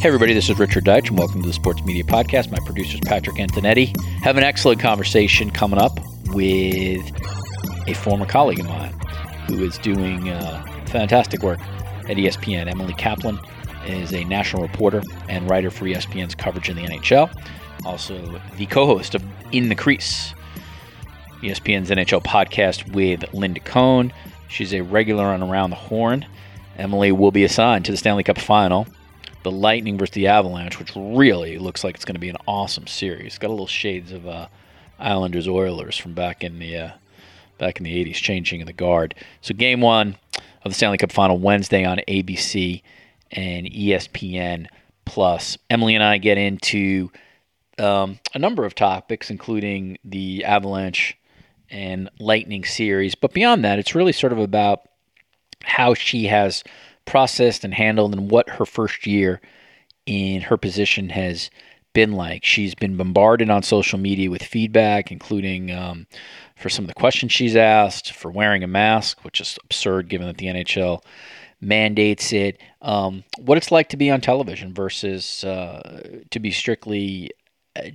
Hey everybody, this is Richard Deitch and welcome to the Sports Media Podcast. My producer is Patrick Antonetti. Have an excellent conversation coming up with a former colleague of mine who is doing fantastic work at ESPN. Emily Kaplan is a national reporter and writer for ESPN's coverage in the NHL. Also the co-host of In the Crease, ESPN's NHL podcast with Linda Cohn. She's a regular on Around the Horn. Emily will be assigned to the Stanley Cup final. The Lightning versus the Avalanche, which really looks like it's going to be an awesome series. Got a little shades of Islanders Oilers from back in the 80s, changing of the guard. So game one of the Stanley Cup final Wednesday on ABC and ESPN+. Emily and I get into a number of topics, including the Avalanche and Lightning series. But beyond that, it's really sort of about how she has processed and handled and what her first year in her position has been like. She's been bombarded on social media with feedback, including for some of the questions she's asked, for wearing a mask, which is absurd given that the NHL mandates it, what it's like to be on television versus to be strictly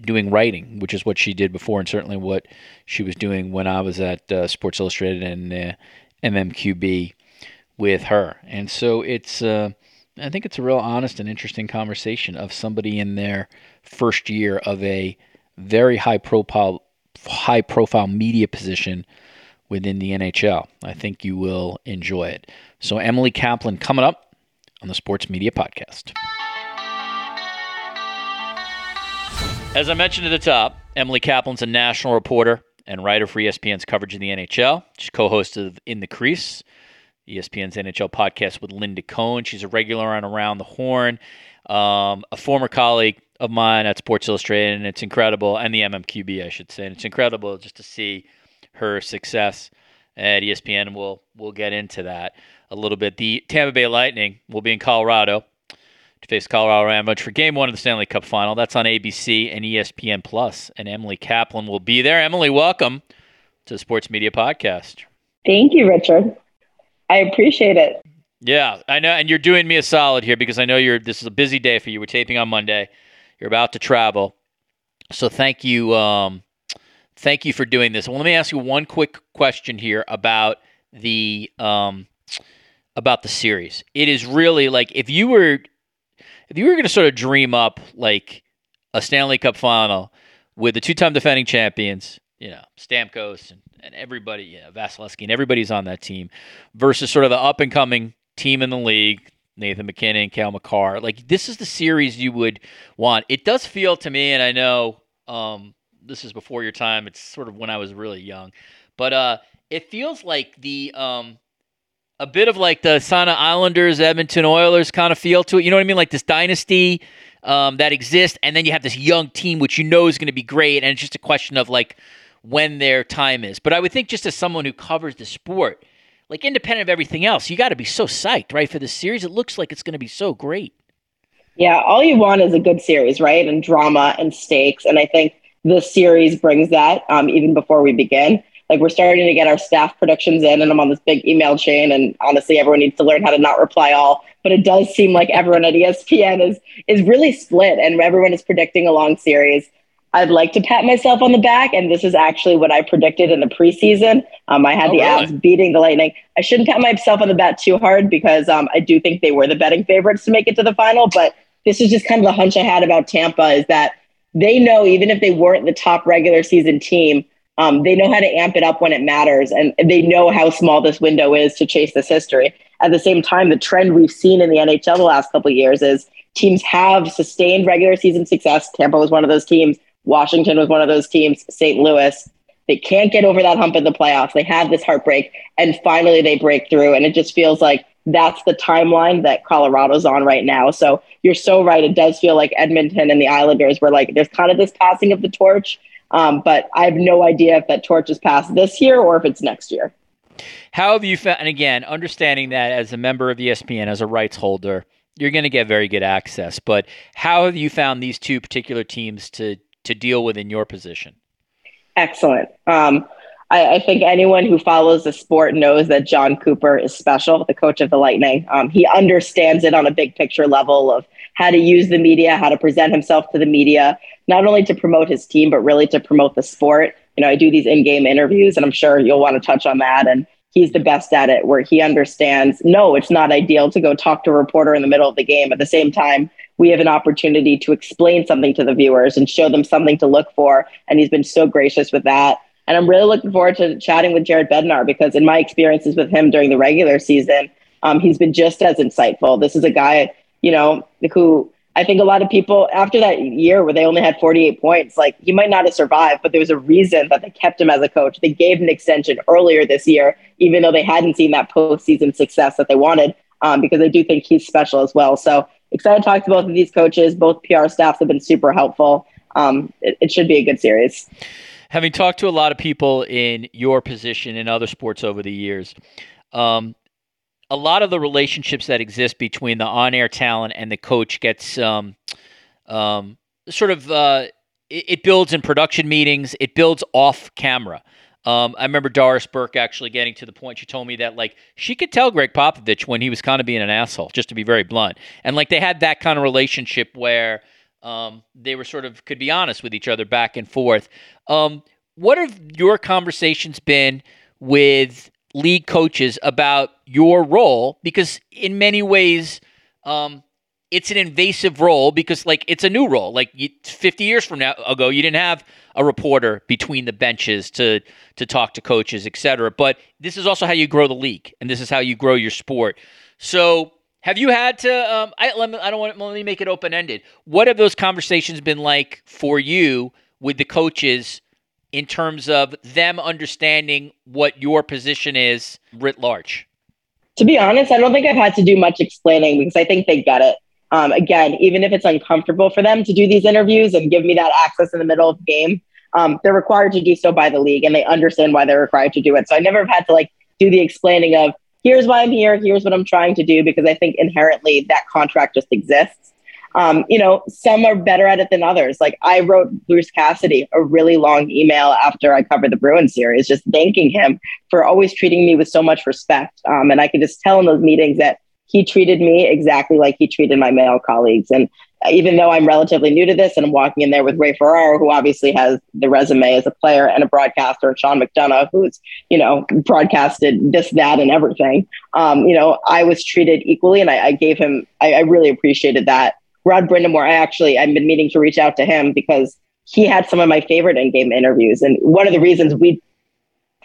doing writing, which is what she did before and certainly what she was doing when I was at Sports Illustrated and MMQB with her. And so it's I think it's a real honest and interesting conversation of somebody in their first year of a very high profile media position within the NHL. I think you will enjoy it. So Emily Kaplan coming up on the Sports Media Podcast. As I mentioned at the top, Emily Kaplan's a national reporter and writer for ESPN's coverage of the NHL. She's co-host of In the Crease, ESPN's NHL podcast with Linda Cohn. She's a regular on Around the Horn, a former colleague of mine at Sports Illustrated, and it's incredible, and the MMQB, I should say, and it's incredible just to see her success at ESPN, and we'll get into that a little bit. The Tampa Bay Lightning will be in Colorado to face Colorado Avalanche for Game 1 of the Stanley Cup Final. That's on ABC and ESPN+, and Emily Kaplan will be there. Emily, welcome to the Sports Media Podcast. Thank you, Richard. I appreciate it. Yeah, I know. And you're doing me a solid here because I know this is a busy day for you. We're taping on Monday. You're about to travel. So thank you. Thank you for doing this. Well, let me ask you one quick question here about the series. It is really like if you were going to sort of dream up like a Stanley Cup final with the two-time defending champions, you know, Stamkos and everybody, you know, Vasilevsky, and everybody's on that team versus sort of the up-and-coming team in the league, Nathan MacKinnon, Cal Makar. Like, this is the series you would want. It does feel to me, and I know this is before your time. It's sort of when I was really young. But it feels like a bit of like the Sana Islanders, Edmonton Oilers kind of feel to it. You know what I mean? Like this dynasty that exists, and then you have this young team, which you know is going to be great, and it's just a question of like, when their time is. But I would think just as someone who covers the sport, like independent of everything else, you got to be so psyched, right? For this series, it looks like it's going to be so great. Yeah, all you want is a good series, right? And drama and stakes. And I think this series brings that even before we begin. Like we're starting to get our staff predictions in and I'm on this big email chain and honestly, everyone needs to learn how to not reply all, but it does seem like everyone at ESPN is really split and everyone is predicting a long series. I'd like to pat myself on the back, and this is actually what I predicted in the preseason. I had Avs beating the Lightning. I shouldn't pat myself on the back too hard because I do think they were the betting favorites to make it to the final, but this is just kind of the hunch I had about Tampa is that they know, even if they weren't the top regular season team, they know how to amp it up when it matters. And they know how small this window is to chase this history. At the same time, the trend we've seen in the NHL the last couple of years is teams have sustained regular season success. Tampa was one of those teams. Washington was one of those teams. St. Louis. They can't get over that hump in the playoffs. They have this heartbreak, and finally they break through. And it just feels like that's the timeline that Colorado's on right now. So you're so right. It does feel like Edmonton and the Islanders were like, there's kind of this passing of the torch. But I have no idea if that torch is passed this year or if it's next year. How have you found, and again, understanding that as a member of ESPN, as a rights holder, you're going to get very good access, but how have you found these two particular teams to deal with in your position? Excellent. I think anyone who follows the sport knows that John Cooper is special, the coach of the Lightning. He understands it on a big picture level of how to use the media, how to present himself to the media, not only to promote his team, but really to promote the sport. You know, I do these in-game interviews, and I'm sure you'll want to touch on that. And he's the best at it, where he understands, no, it's not ideal to go talk to a reporter in the middle of the game. At the same time, we have an opportunity to explain something to the viewers and show them something to look for. And he's been so gracious with that. And I'm really looking forward to chatting with Jared Bednar, because in my experiences with him during the regular season, he's been just as insightful. This is a guy, you know, who I think a lot of people after that year where they only had 48 points, like he might not have survived, but there was a reason that they kept him as a coach. They gave an extension earlier this year, even though they hadn't seen that postseason success that they wanted, because I do think he's special as well. So excited to talk to both of these coaches. Both PR staffs have been super helpful. It should be a good series. Having talked to a lot of people in your position in other sports over the years, a lot of the relationships that exist between the on-air talent and the coach gets it builds in production meetings. It builds off camera. I remember Doris Burke actually getting to the point. She told me that like she could tell Greg Popovich when he was kind of being an asshole, just to be very blunt. And like they had that kind of relationship where they were sort of could be honest with each other back and forth. What have your conversations been with league coaches about your role? Because in many ways, it's an invasive role, because like it's a new role. Like 50 years from now ago, you didn't have a reporter between the benches to talk to coaches, et cetera. But this is also how you grow the league, and this is how you grow your sport. So have you had to, let me make it open-ended. What have those conversations been like for you with the coaches in terms of them understanding what your position is writ large? To be honest, I don't think I've had to do much explaining, because I think they get it. Again, even if it's uncomfortable for them to do these interviews and give me that access in the middle of the game, they're required to do so by the league, and they understand why they're required to do it. So I never have had to like do the explaining of here's why I'm here, here's what I'm trying to do, because I think inherently that contract just exists. You know, some are better at it than others. Like I wrote Bruce Cassidy a really long email after I covered the Bruins series, just thanking him for always treating me with so much respect. And I could just tell in those meetings that he treated me exactly like he treated my male colleagues. And even though I'm relatively new to this and I'm walking in there with Ray Ferraro, who obviously has the resume as a player and a broadcaster, and Sean McDonough, who's, you know, broadcasted this, that, and everything, you know, I was treated equally, and I gave him, I really appreciated that. Rod Brindamore, I've been meaning to reach out to him, because he had some of my favorite in-game interviews. And one of the reasons we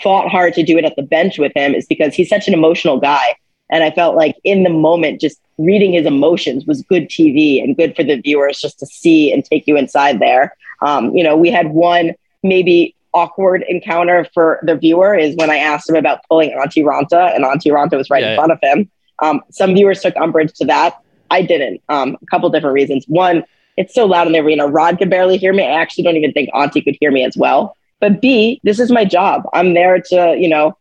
fought hard to do it at the bench with him is because he's such an emotional guy. And I felt like in the moment, just reading his emotions was good TV and good for the viewers just to see and take you inside there. You know, we had one maybe awkward encounter for the viewer is when I asked him about pulling Auntie Ranta, and Auntie Ranta was right in front of him. Some viewers took umbrage to that. I didn't. A couple different reasons. One, it's so loud in the arena. Rod could barely hear me. I actually don't even think Auntie could hear me as well. But B, this is my job. I'm there to, you know,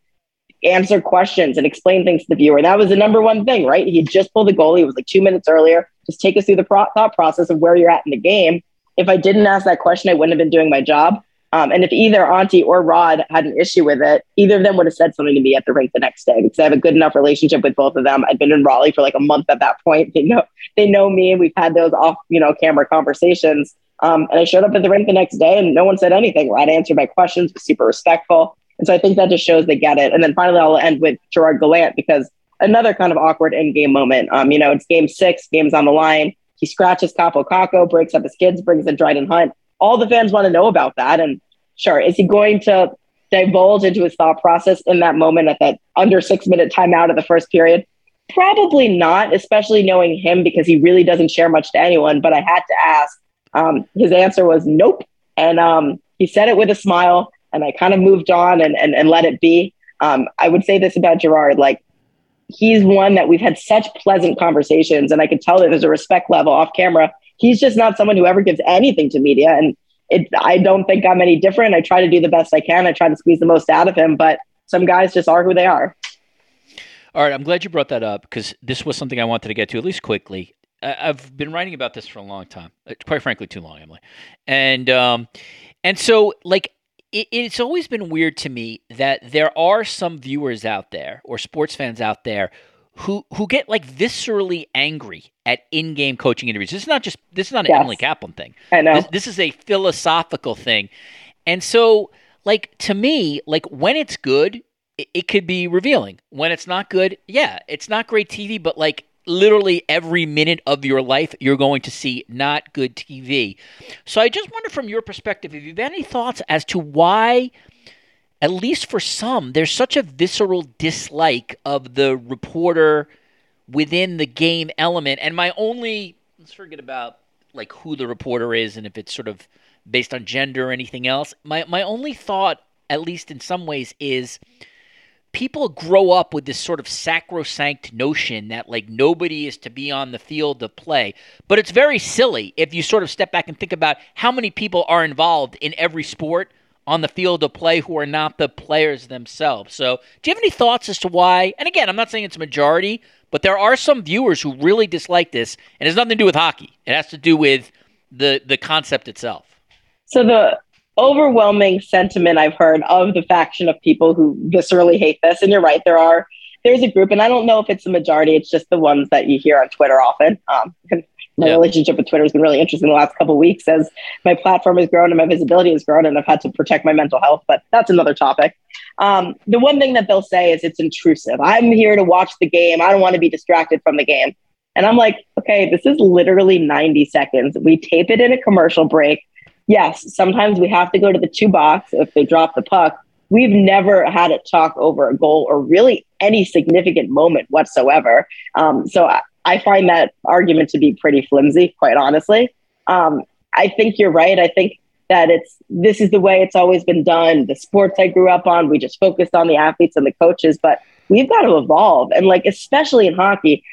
answer questions and explain things to the viewer. That was the number one thing, right? He just pulled the goalie. It was like 2 minutes earlier. Just take us through the thought process of where you're at in the game. If I didn't ask that question, I wouldn't have been doing my job. And if either Auntie or Rod had an issue with it, either of them would have said something to me at the rink the next day, because I have a good enough relationship with both of them. I'd been in Raleigh for like a month at that point. They know me, and we've had those off, you know, camera conversations. And I showed up at the rink the next day, and no one said anything. Rod answered my questions, was super respectful. And so I think that just shows they get it. And then finally, I'll end with Gerard Gallant, because another kind of awkward in-game moment. You know, it's game 6, game's on the line. He scratches Kapo Kako, breaks up his kids, brings in Dryden Hunt. all the fans want to know about that. And sure, is he going to divulge into his thought process in that moment at that under 6-minute timeout of the first period? Probably not, especially knowing him, because he really doesn't share much to anyone. But I had to ask. His answer was nope. And he said it with a smile, and I kind of moved on and let it be. I would say this about Gerard, like, he's one that we've had such pleasant conversations, and I could tell that there's a respect level off camera. He's just not someone who ever gives anything to media. And I don't think I'm any different. I try to do the best I can. I try to squeeze the most out of him, but some guys just are who they are. All right. I'm glad you brought that up, because this was something I wanted to get to, at least quickly. I've been writing about this for a long time, quite frankly, too long, Emily. And so, like, it's always been weird to me that there are some viewers out there, or sports fans out there, who get, like, viscerally angry at in-game coaching interviews. This is not an Emily Kaplan thing. I know. This is a philosophical thing. And so, like, to me, like, when it's good, it could be revealing. When it's not good, yeah, it's not great TV, but, like, literally every minute of your life, you're going to see not good TV. So I just wonder, from your perspective, if you've had any thoughts as to why, at least for some, there's such a visceral dislike of the reporter within the game element. And my only, let's forget about, like, who the reporter is and if it's sort of based on gender or anything else. My only thought, at least in some ways, is people grow up with this sort of sacrosanct notion that, like, nobody is to be on the field of play. But it's very silly if you sort of step back and think about how many people are involved in every sport on the field of play who are not the players themselves. So do you have any thoughts as to why? And again, I'm not saying it's a majority, but there are some viewers who really dislike this, and it has nothing to do with hockey. It has to do with the concept itself. So the overwhelming sentiment I've heard of the faction of people who viscerally hate this, and you're right, there's a group, and I don't know if it's the majority, it's just the ones that you hear on Twitter often. My relationship with Twitter has been really interesting the last couple of weeks as my platform has grown and my visibility has grown, and I've had to protect my mental health, but that's another topic. The one thing that they'll say is it's intrusive. I'm here to watch the game. I don't want to be distracted from the game. And I'm like, okay, this is literally 90 seconds. We tape it in a commercial break. Yes, sometimes we have to go to the two box if they drop the puck. We've never had it talk over a goal or really any significant moment whatsoever. So I find that argument to be pretty flimsy, quite honestly. I think you're right. I think that this is the way it's always been done. The sports I grew up on, we just focused on the athletes and the coaches, but we've got to evolve. And, like, especially in hockey,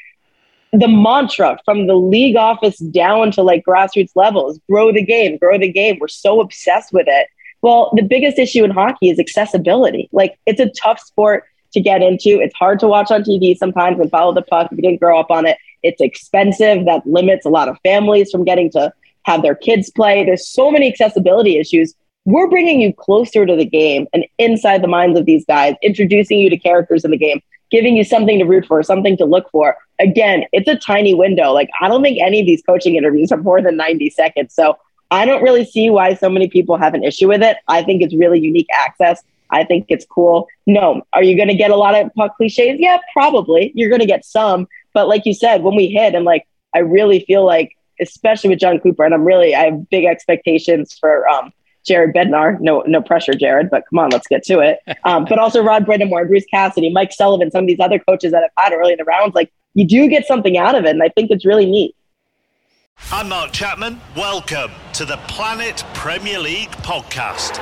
the mantra from the league office down to, like, grassroots levels, grow the game, grow the game. We're so obsessed with it. Well, the biggest issue in hockey is accessibility. Like, it's a tough sport to get into. It's hard to watch on TV sometimes and follow the puck if you didn't grow up on it. It's expensive. That limits a lot of families from getting to have their kids play. There's so many accessibility issues. We're bringing you closer to the game and inside the minds of these guys, introducing you to characters in the game, giving you something to root for, something to look for. Again, it's a tiny window. Like, I don't think any of these coaching interviews are more than 90 seconds. So I don't really see why so many people have an issue with it. I think it's really unique access. I think it's cool. No. Are you going to get a lot of puck cliches? Yeah, probably. You're going to get some. But like you said, when we hit, and, like, I really feel like, especially with John Cooper, and I have big expectations for Jared Bednar. No pressure, Jared, but come on, let's get to it. But also Rod Brindamore, Bruce Cassidy, Mike Sullivan, some of these other coaches that I've had early in the rounds, like, you do get something out of it, and I think it's really neat. I'm Mark Chapman. Welcome to the Planet Premier League podcast.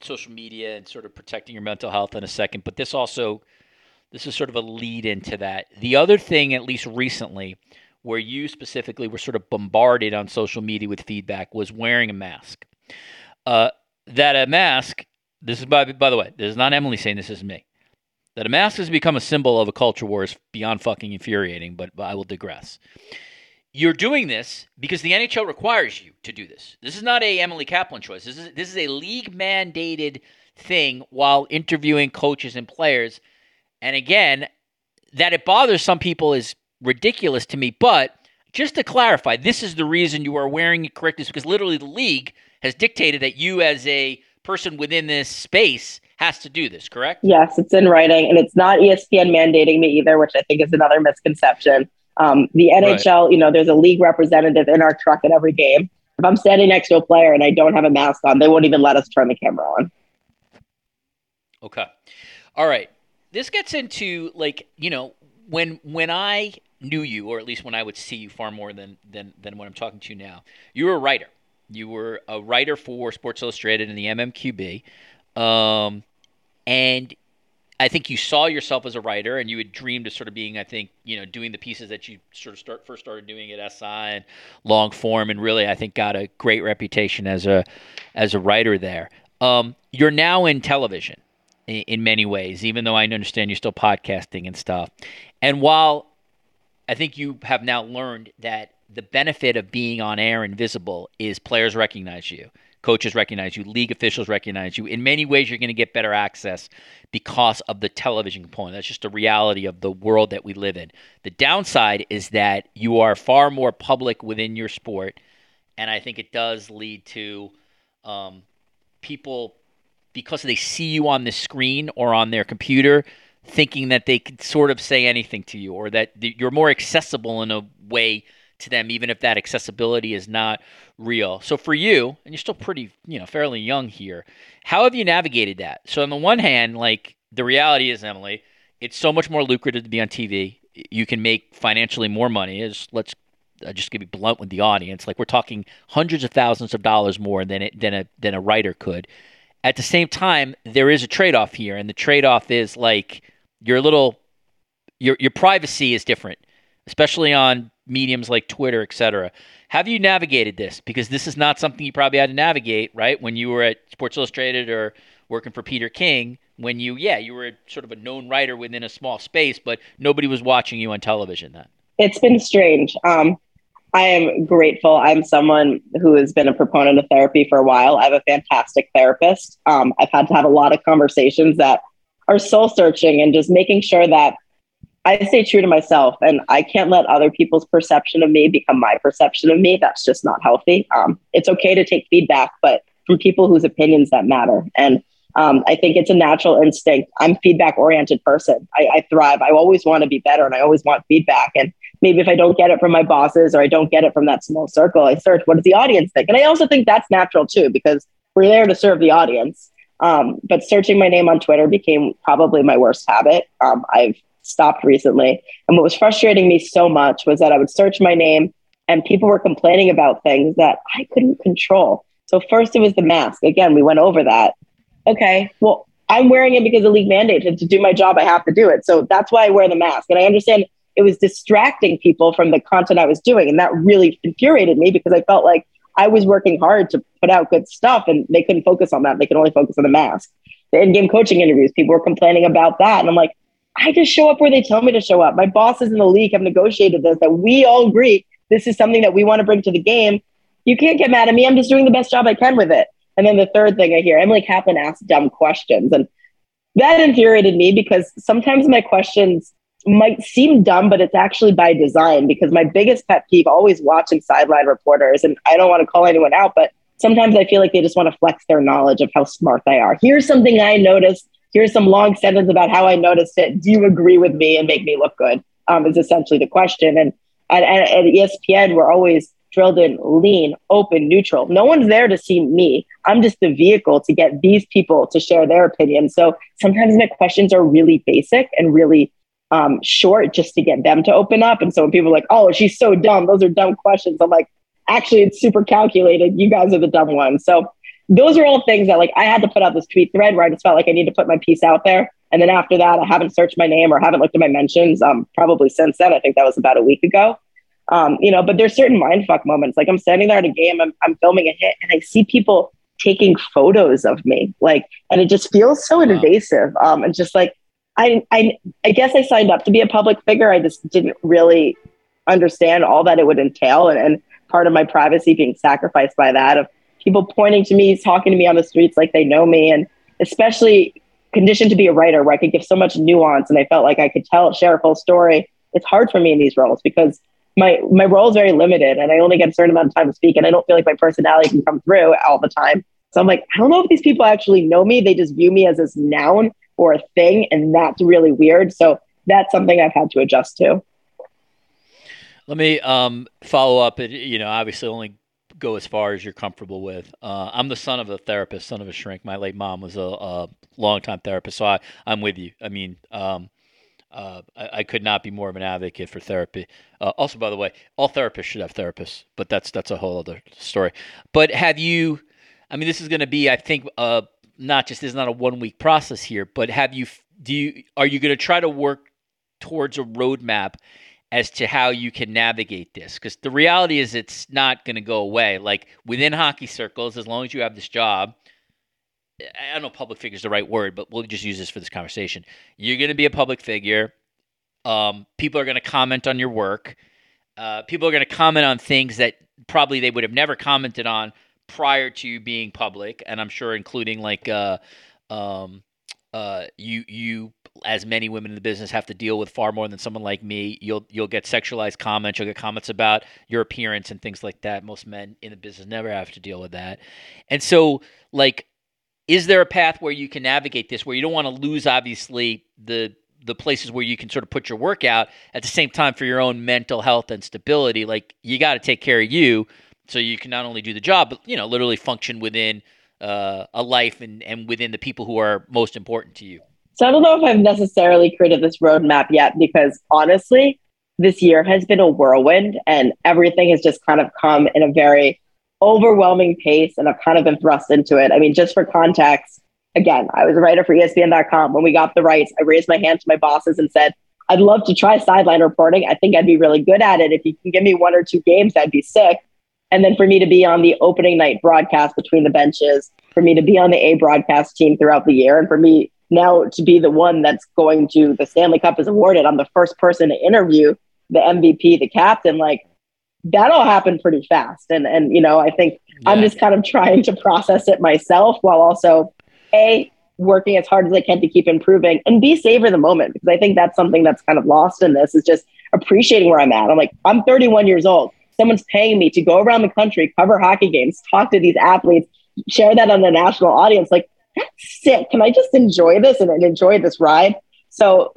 social media and sort of protecting your mental health in a second, but this is sort of a lead into that. The other thing, at least recently, where you specifically were sort of bombarded on social media with feedback was wearing a mask. This is by the way, this is not Emily saying this, is me. That a mask has become a symbol of a culture war is beyond fucking infuriating, but I will digress. You're doing this because the NHL requires you to do this. This is not a Emily Kaplan choice. This is a league-mandated thing while interviewing coaches and players. And again, that it bothers some people is ridiculous to me. But just to clarify, this is the reason you are wearing it correctly, because literally the league has dictated that you as a person within this space has to do this, correct? Yes, it's in writing. And it's not ESPN mandating me either, which I think is another misconception. The NHL, right. You know, there's a league representative in our truck at every game. If I'm standing next to a player and I don't have a mask on, they won't even let us turn the camera on. Okay. All right. This gets into, like, you know, when I knew you, or at least when I would see you far more than when I'm talking to you now, you were a writer. You were a writer for Sports Illustrated and the MMQB. And I think you saw yourself as a writer, and you had dreamed of sort of being, I think, you know, doing the pieces that you sort of first started doing at SI and long form, and really, I think, got a great reputation as a writer there. You're now in television in many ways, even though I understand you're still podcasting and stuff. And while I think you have now learned that the benefit of being on air and visible is players recognize you, coaches recognize you, league officials recognize you. In many ways, you're going to get better access because of the television component. That's just a reality of the world that we live in. The downside is that you are far more public within your sport, and I think it does lead to people, because they see you on the screen or on their computer, thinking that they could sort of say anything to you, or that you're more accessible in a way to them, even if that accessibility is not real. So for you, and you're still pretty, you know, fairly young here, how have you navigated that? So on the one hand, like, the reality is, Emily, it's so much more lucrative to be on TV. You can make financially more money. Let's just be blunt with the audience. Like, we're talking hundreds of thousands of dollars more than a writer could. At the same time, there is a trade-off here, and the trade-off is, like, your privacy is different, especially on mediums like Twitter, et cetera. Have you navigated this? Because this is not something you probably had to navigate, right, when you were at Sports Illustrated or working for Peter King, when you were sort of a known writer within a small space, but nobody was watching you on television then. It's been strange. I am grateful. I'm someone who has been a proponent of therapy for a while. I have a fantastic therapist. I've had to have a lot of conversations that are soul searching and just making sure that I stay true to myself, and I can't let other people's perception of me become my perception of me. That's just not healthy. It's okay to take feedback, but from people whose opinions that matter. And I think it's a natural instinct. I'm a feedback-oriented person. I thrive. I always want to be better, and I always want feedback. And maybe if I don't get it from my bosses, or I don't get it from that small circle, I search, what does the audience think? And I also think that's natural too, because we're there to serve the audience. But searching my name on Twitter became probably my worst habit. I've stopped recently. And what was frustrating me so much was that I would search my name and people were complaining about things that I couldn't control. So first it was the mask. Again, we went over that. Okay, well, I'm wearing it because the league mandated to do my job. I have to do it. So that's why I wear the mask. And I understand it was distracting people from the content I was doing. And that really infuriated me, because I felt like I was working hard to put out good stuff and they couldn't focus on that. They could only focus on the mask. The in-game coaching interviews, people were complaining about that. And I'm like, I just show up where they tell me to show up. My bosses in the league have negotiated this, that we all agree this is something that we want to bring to the game. You can't get mad at me. I'm just doing the best job I can with it. And then the third thing I hear, Emily Kaplan asks dumb questions. And that infuriated me, because sometimes my questions might seem dumb, but it's actually by design, because my biggest pet peeve, always watching sideline reporters, and I don't want to call anyone out, but sometimes I feel like they just want to flex their knowledge of how smart they are. Here's something I noticed. Here's some long sentence about how I noticed it. Do you agree with me and make me look good? Is essentially the question. And at ESPN, we're always drilled in lean, open, neutral. No one's there to see me. I'm just the vehicle to get these people to share their opinion. So sometimes my questions are really basic and really short, just to get them to open up. And so when people are like, oh, she's so dumb, those are dumb questions, I'm like, actually, it's super calculated. You guys are the dumb ones. So those are all things that, like, I had to put out this tweet thread where I just felt like I need to put my piece out there. And then after that, I haven't searched my name or haven't looked at my mentions probably since then. I think that was about a week ago. But there's certain mindfuck moments. Like, I'm standing there at a game, I'm filming a hit, and I see people taking photos of me, like, and it just feels so invasive. And just like, I guess I signed up to be a public figure. I just didn't really understand all that it would entail, and part of my privacy being sacrificed by that, of people pointing to me, talking to me on the streets like they know me, and especially conditioned to be a writer where I could give so much nuance and I felt like I could share a full story. It's hard for me in these roles because my role is very limited and I only get a certain amount of time to speak, and I don't feel like my personality can come through all the time. So I'm like, I don't know if these people actually know me. They just view me as this noun or a thing, and that's really weird. So that's something I've had to adjust to. Let me follow up. You know, obviously only go as far as you're comfortable with. I'm the son of a therapist, son of a shrink. My late mom was a longtime therapist, so I'm with you. I mean, I could not be more of an advocate for therapy. Also, by the way, all therapists should have therapists, but that's a whole other story. But have you, I mean, this is going to be, I think, not just, this is not a 1 week process here, but are you going to try to work towards a roadmap as to how you can navigate this? Because the reality is it's not going to go away. Like within hockey circles, as long as you have this job, I don't know public figure is the right word, but we'll just use this for this conversation. You're going to be a public figure. People are going to comment on your work. People are going to comment on things that probably they would have never commented on prior to being public. And I'm sure including like you as many women in the business have to deal with far more than someone like me. You'll get sexualized comments. You'll get comments about your appearance and things like that. Most men in the business never have to deal with that. And so like, is there a path where you can navigate this, where you don't want to lose, obviously, the places where you can sort of put your work out at the same time for your own mental health and stability? Like, you got to take care of you so you can not only do the job, but, you know, literally function within a life and within the people who are most important to you. So I don't know if I've necessarily created this roadmap yet, because honestly, this year has been a whirlwind and everything has just kind of come in a very overwhelming pace, and I've kind of been thrust into it. I mean, just for context, again, I was a writer for ESPN.com. When we got the rights, I raised my hand to my bosses and said, I'd love to try sideline reporting. I think I'd be really good at it. If you can give me one or two games, I'd be sick. And then for me to be on the opening night broadcast between the benches, for me to be on the A broadcast team throughout the year, and for me now to be the one that's going to the Stanley Cup is awarded. I'm the first person to interview the MVP, the captain, like, that all happened pretty fast. And you know, I think I'm just kind of trying to process it myself while also, A, working as hard as I can to keep improving, and B, savor the moment, because I think that's something that's kind of lost in this, is just appreciating where I'm at. I'm like, I'm 31 years old. Someone's paying me to go around the country, cover hockey games, talk to these athletes, share that on the national audience. Like, that's sick. Can I just enjoy this and enjoy this ride? So,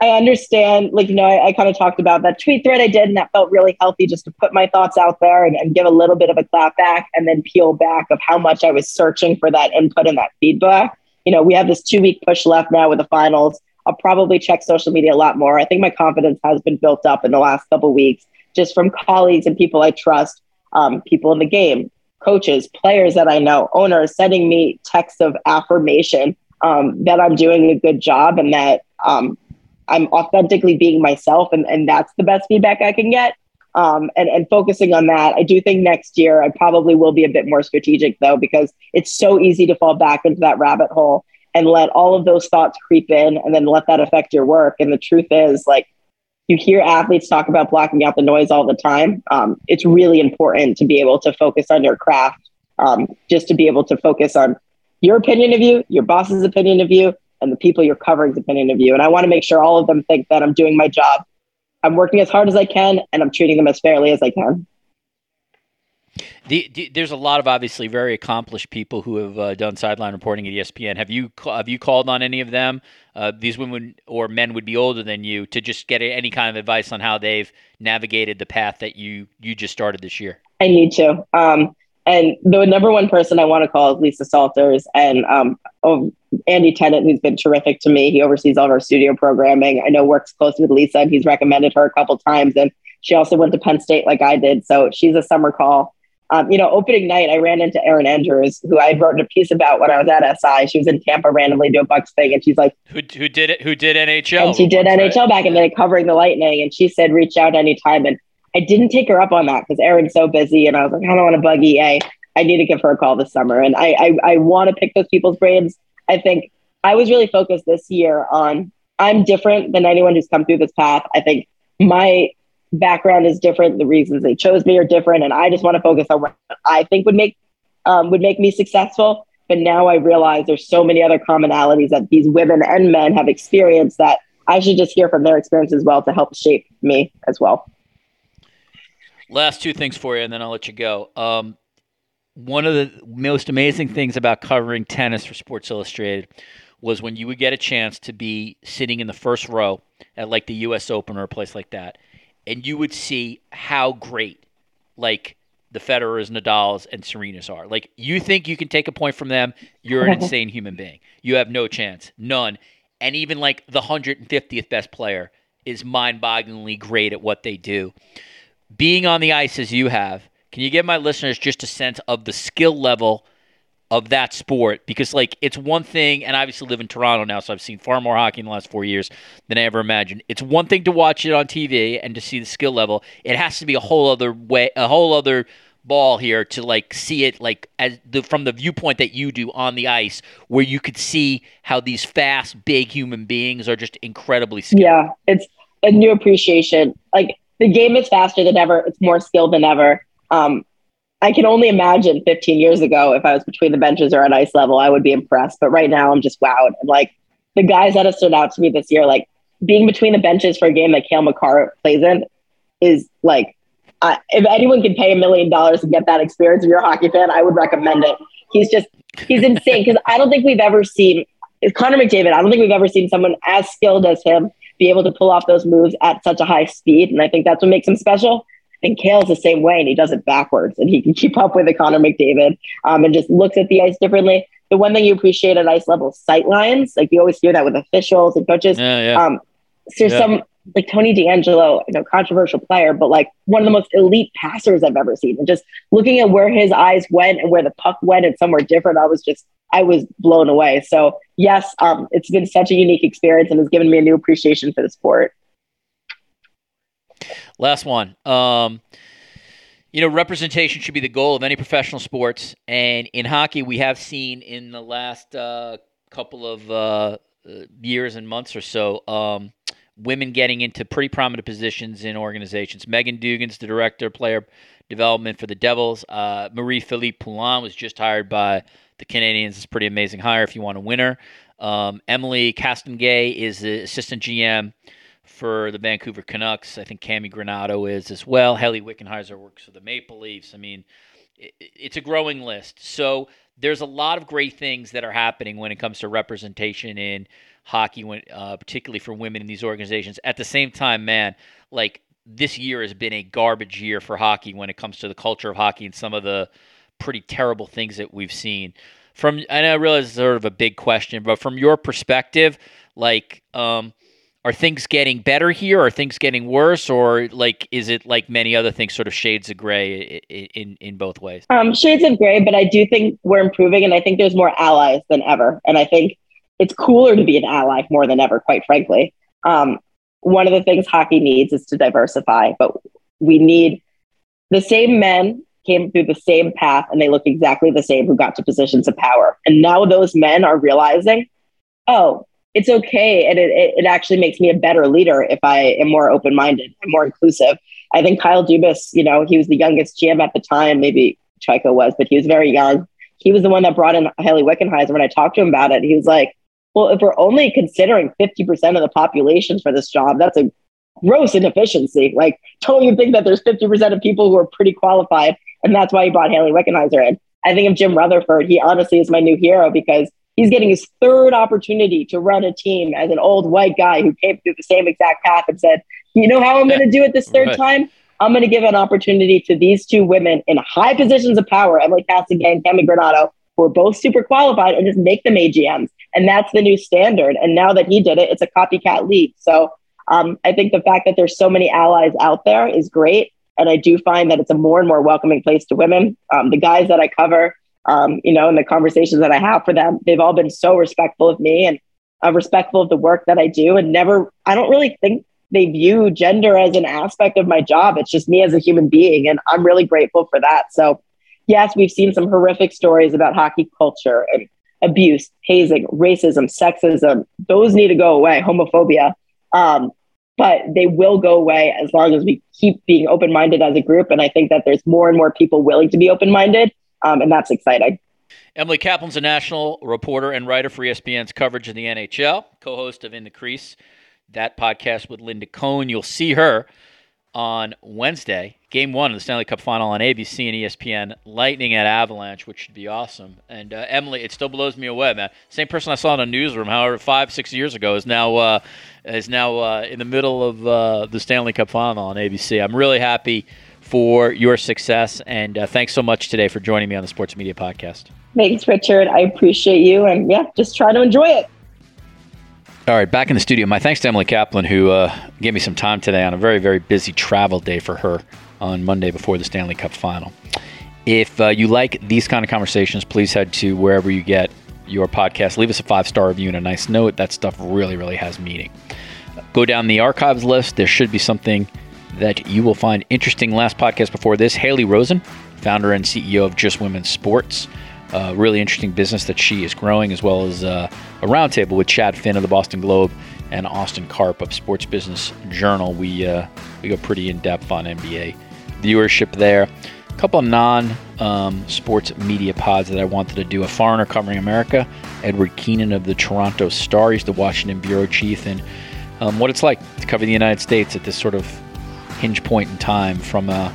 I understand, like, you know, I kind of talked about that tweet thread I did, and that felt really healthy just to put my thoughts out there and give a little bit of a clap back and then peel back of how much I was searching for that input and that feedback. You know, we have this 2 week push left now with the finals. I'll probably check social media a lot more. I think my confidence has been built up in the last couple of weeks, just from colleagues and people I trust, people in the game, coaches, players that I know, owners sending me texts of affirmation that I'm doing a good job and that, I'm authentically being myself, and that's the best feedback I can get. And focusing on that, I do think next year I probably will be a bit more strategic, though, because it's so easy to fall back into that rabbit hole and let all of those thoughts creep in and then let that affect your work. And the truth is, like, you hear athletes talk about blocking out the noise all the time. It's really important to be able to focus on your craft, just to be able to focus on your opinion of you, your boss's opinion of you, and the people you're covering's opinion of you. And I want to make sure all of them think that I'm doing my job. I'm working as hard as I can, and I'm treating them as fairly as I can. There's a lot of obviously very accomplished people who have done sideline reporting at ESPN. Have you called on any of them? These women or men would be older than you to just get any kind of advice on how they've navigated the path that you just started this year. I need to. And the number one person I want to call is Lisa Salters, and Andy Tennant, who's been terrific to me. He oversees all of our studio programming. I know works closely with Lisa, and he's recommended her a couple times. And she also went to Penn State like I did. So she's a summer call. You know, opening night, I ran into Erin Andrews, who I had written a piece about when I was at SI. She was in Tampa randomly doing a Bucks thing. And she's like, who did NHL? And she did NHL back in the day, covering the Lightning. And she said, reach out anytime. And I didn't take her up on that because Erin's so busy, and I was like, I don't want to bug EA. I need to give her a call this summer, and I want to pick those people's brains. I think I was really focused this year on I'm different than anyone who's come through this path. I think my background is different. The reasons they chose me are different. And I just want to focus on what I think would make me successful. But now I realize there's so many other commonalities that these women and men have experienced that I should just hear from their experience as well to help shape me as well. Last two things for you, and then I'll let you go. One of the most amazing things about covering tennis for Sports Illustrated was when you would get a chance to be sitting in the first row at like the U.S. Open or a place like that, and you would see how great like the Federers, Nadals, and Serenas are. Like, you think you can take a point from them, you're an insane human being. You have no chance, none. And even like the 150th best player is mind-bogglingly great at what they do. Being on the ice as you have, can you give my listeners just a sense of the skill level of that sport? Because, like, it's one thing, and I obviously live in Toronto now, so I've seen far more hockey in the last 4 years than I ever imagined. It's one thing to watch it on TV and to see the skill level. It has to be a whole other way, a whole other ball here to, like, see it, like, as the, from the viewpoint that you do on the ice, where you could see how these fast, big human beings are just incredibly skilled. Yeah, it's a new appreciation. Like, the game is faster than ever. It's more skilled than ever. I can only imagine 15 years ago, if I was between the benches or at ice level, I would be impressed. But right now I'm just wowed. And like the guys that have stood out to me this year, like being between the benches for a game that Cal Makar plays in is like, if anyone can pay $1 million and get that experience, if you're a hockey fan, I would recommend it. He's insane. Cause I don't think we've ever seen Connor McDavid. I don't think we've ever seen someone as skilled as him be able to pull off those moves at such a high speed. And I think that's what makes him special. And Cale's the same way, and he does it backwards, and he can keep up with the Connor McDavid and just looks at the ice differently. The one thing you appreciate at ice level, sight lines. Like, you always hear that with officials and coaches. Yeah. Some, like Tony D'Angelo, controversial player, but like one of the most elite passers I've ever seen. And just looking at where his eyes went and where the puck went and somewhere different, I was blown away. So yes, it's been such a unique experience and has given me a new appreciation for the sport. Last one. Representation should be the goal of any professional sports. And in hockey, we have seen in the last couple of years and months or so, women getting into pretty prominent positions in organizations. Megan Dugan's the director of player development for the Devils. Marie-Philippe Poulin was just hired by the Canadiens. It's a pretty amazing hire if you want a winner. Emily Castengay is the assistant GM for the Vancouver Canucks. I think Cami Granato is as well. Haley Wickenheiser works for the Maple Leafs. I mean, it's a growing list. So there's a lot of great things that are happening when it comes to representation in hockey, particularly for women in these organizations. At the same time, man, like this year has been a garbage year for hockey when it comes to the culture of hockey and some of the pretty terrible things that we've seen. And I realize it's sort of a big question, but from your perspective, like, are things getting better here? Are things getting worse? Or like, is it like many other things, sort of shades of gray in both ways? Shades of gray, but I do think we're improving, and I think there's more allies than ever. And I think it's cooler to be an ally more than ever, quite frankly. One of the things hockey needs is to diversify, but we need the same men came through the same path and they look exactly the same who got to positions of power. And now those men are realizing, oh, it's okay. And it actually makes me a better leader if I am more open-minded and more inclusive. I think Kyle Dubas, he was the youngest GM at the time, maybe Chico was, but he was very young. He was the one that brought in Haley Wickenheiser. When I talked to him about it, he was like, well, if we're only considering 50% of the population for this job, that's a gross inefficiency. Like, don't you think that there's 50% of people who are pretty qualified? And that's why he brought Haley Wickenheiser in. I think of Jim Rutherford. He honestly is my new hero because he's getting his third opportunity to run a team as an old white guy who came through the same exact path and said, you know how I'm going to do it this third time? I'm going to give an opportunity to these two women in high positions of power, Emily Castagna and Cami Granato, who are both super qualified, and just make them AGMs. And that's the new standard. And now that he did it, it's a copycat league. So I think the fact that there's so many allies out there is great. And I do find that it's a more and more welcoming place to women. The guys that I cover, and the conversations that I have for them, they've all been so respectful of me and respectful of the work that I do, and I don't really think they view gender as an aspect of my job. It's just me as a human being. And I'm really grateful for that. So yes, we've seen some horrific stories about hockey culture and abuse, hazing, racism, sexism. Those need to go away. Homophobia. but they will go away as long as we keep being open-minded as a group. And I think that there's more and more people willing to be open-minded, and that's exciting. Emily Kaplan's a national reporter and writer for ESPN's coverage of the NHL, co-host of In the Crease, that podcast with Linda Cohn. You'll see her on Wednesday, Game 1 of the Stanley Cup Final on ABC and ESPN, Lightning at Avalanche, which should be awesome. And Emily, it still blows me away, man. Same person I saw in a newsroom, however, 5-6 years ago, is now in the middle of the Stanley Cup Final on ABC. I'm really happy for your success, and thanks so much today for joining me on the Sports Media Podcast. Thanks, Richard. I appreciate you, and yeah, just try to enjoy it. All right, back in the studio. My thanks to Emily Kaplan, who gave me some time today on a very, very busy travel day for her on Monday before the Stanley Cup Final. If you like these kind of conversations, please head to wherever you get your podcast. Leave us a 5-star review and a nice note. That stuff really, really has meaning. Go down the archives list. There should be something that you will find interesting. Last podcast before this, Haley Rosen, founder and CEO of Just Women's Sports. Really interesting business that she is growing, as well as a roundtable with Chad Finn of the Boston Globe and Austin Karp of Sports Business Journal. We go pretty in-depth on NBA viewership there. A couple of non-sports media pods that I wanted to do. A foreigner covering America, Edward Keenan of the Toronto Star. He's the Washington bureau chief, and what it's like to cover the United States at this sort of hinge point in time from a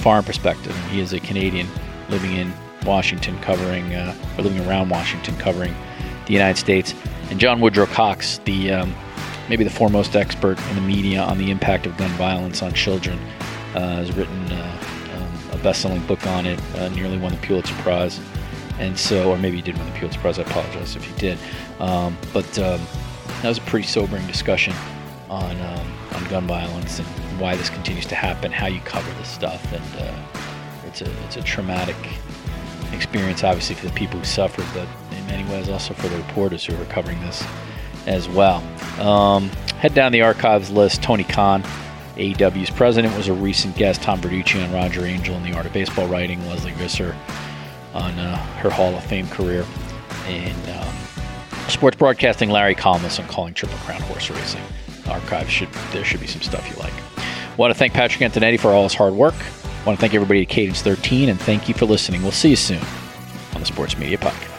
foreign perspective. And he is a Canadian living in Washington living around Washington, covering the United States. And John Woodrow Cox, the maybe the foremost expert in the media on the impact of gun violence on children, has written a best-selling book on it, nearly won the Pulitzer Prize, and so, or maybe he did win the Pulitzer Prize, I apologize if he did, but that was a pretty sobering discussion on gun violence and why this continues to happen, how you cover this stuff, and it's a traumatic experience, obviously, for the people who suffered, but in many ways also for the reporters who are covering this as well. Head down the archives list. Tony Khan, AEW's president, was a recent guest. Tom Verducci on Roger Angel and the Art of Baseball writing. Leslie Visser on her Hall of Fame career. And sports broadcasting, Larry Kalmus on calling Triple Crown horse racing. Archives, there should be some stuff you like. Want to thank Patrick Antonetti for all his hard work. I want to thank everybody at Cadence 13, and thank you for listening. We'll see you soon on the Sports Media Podcast.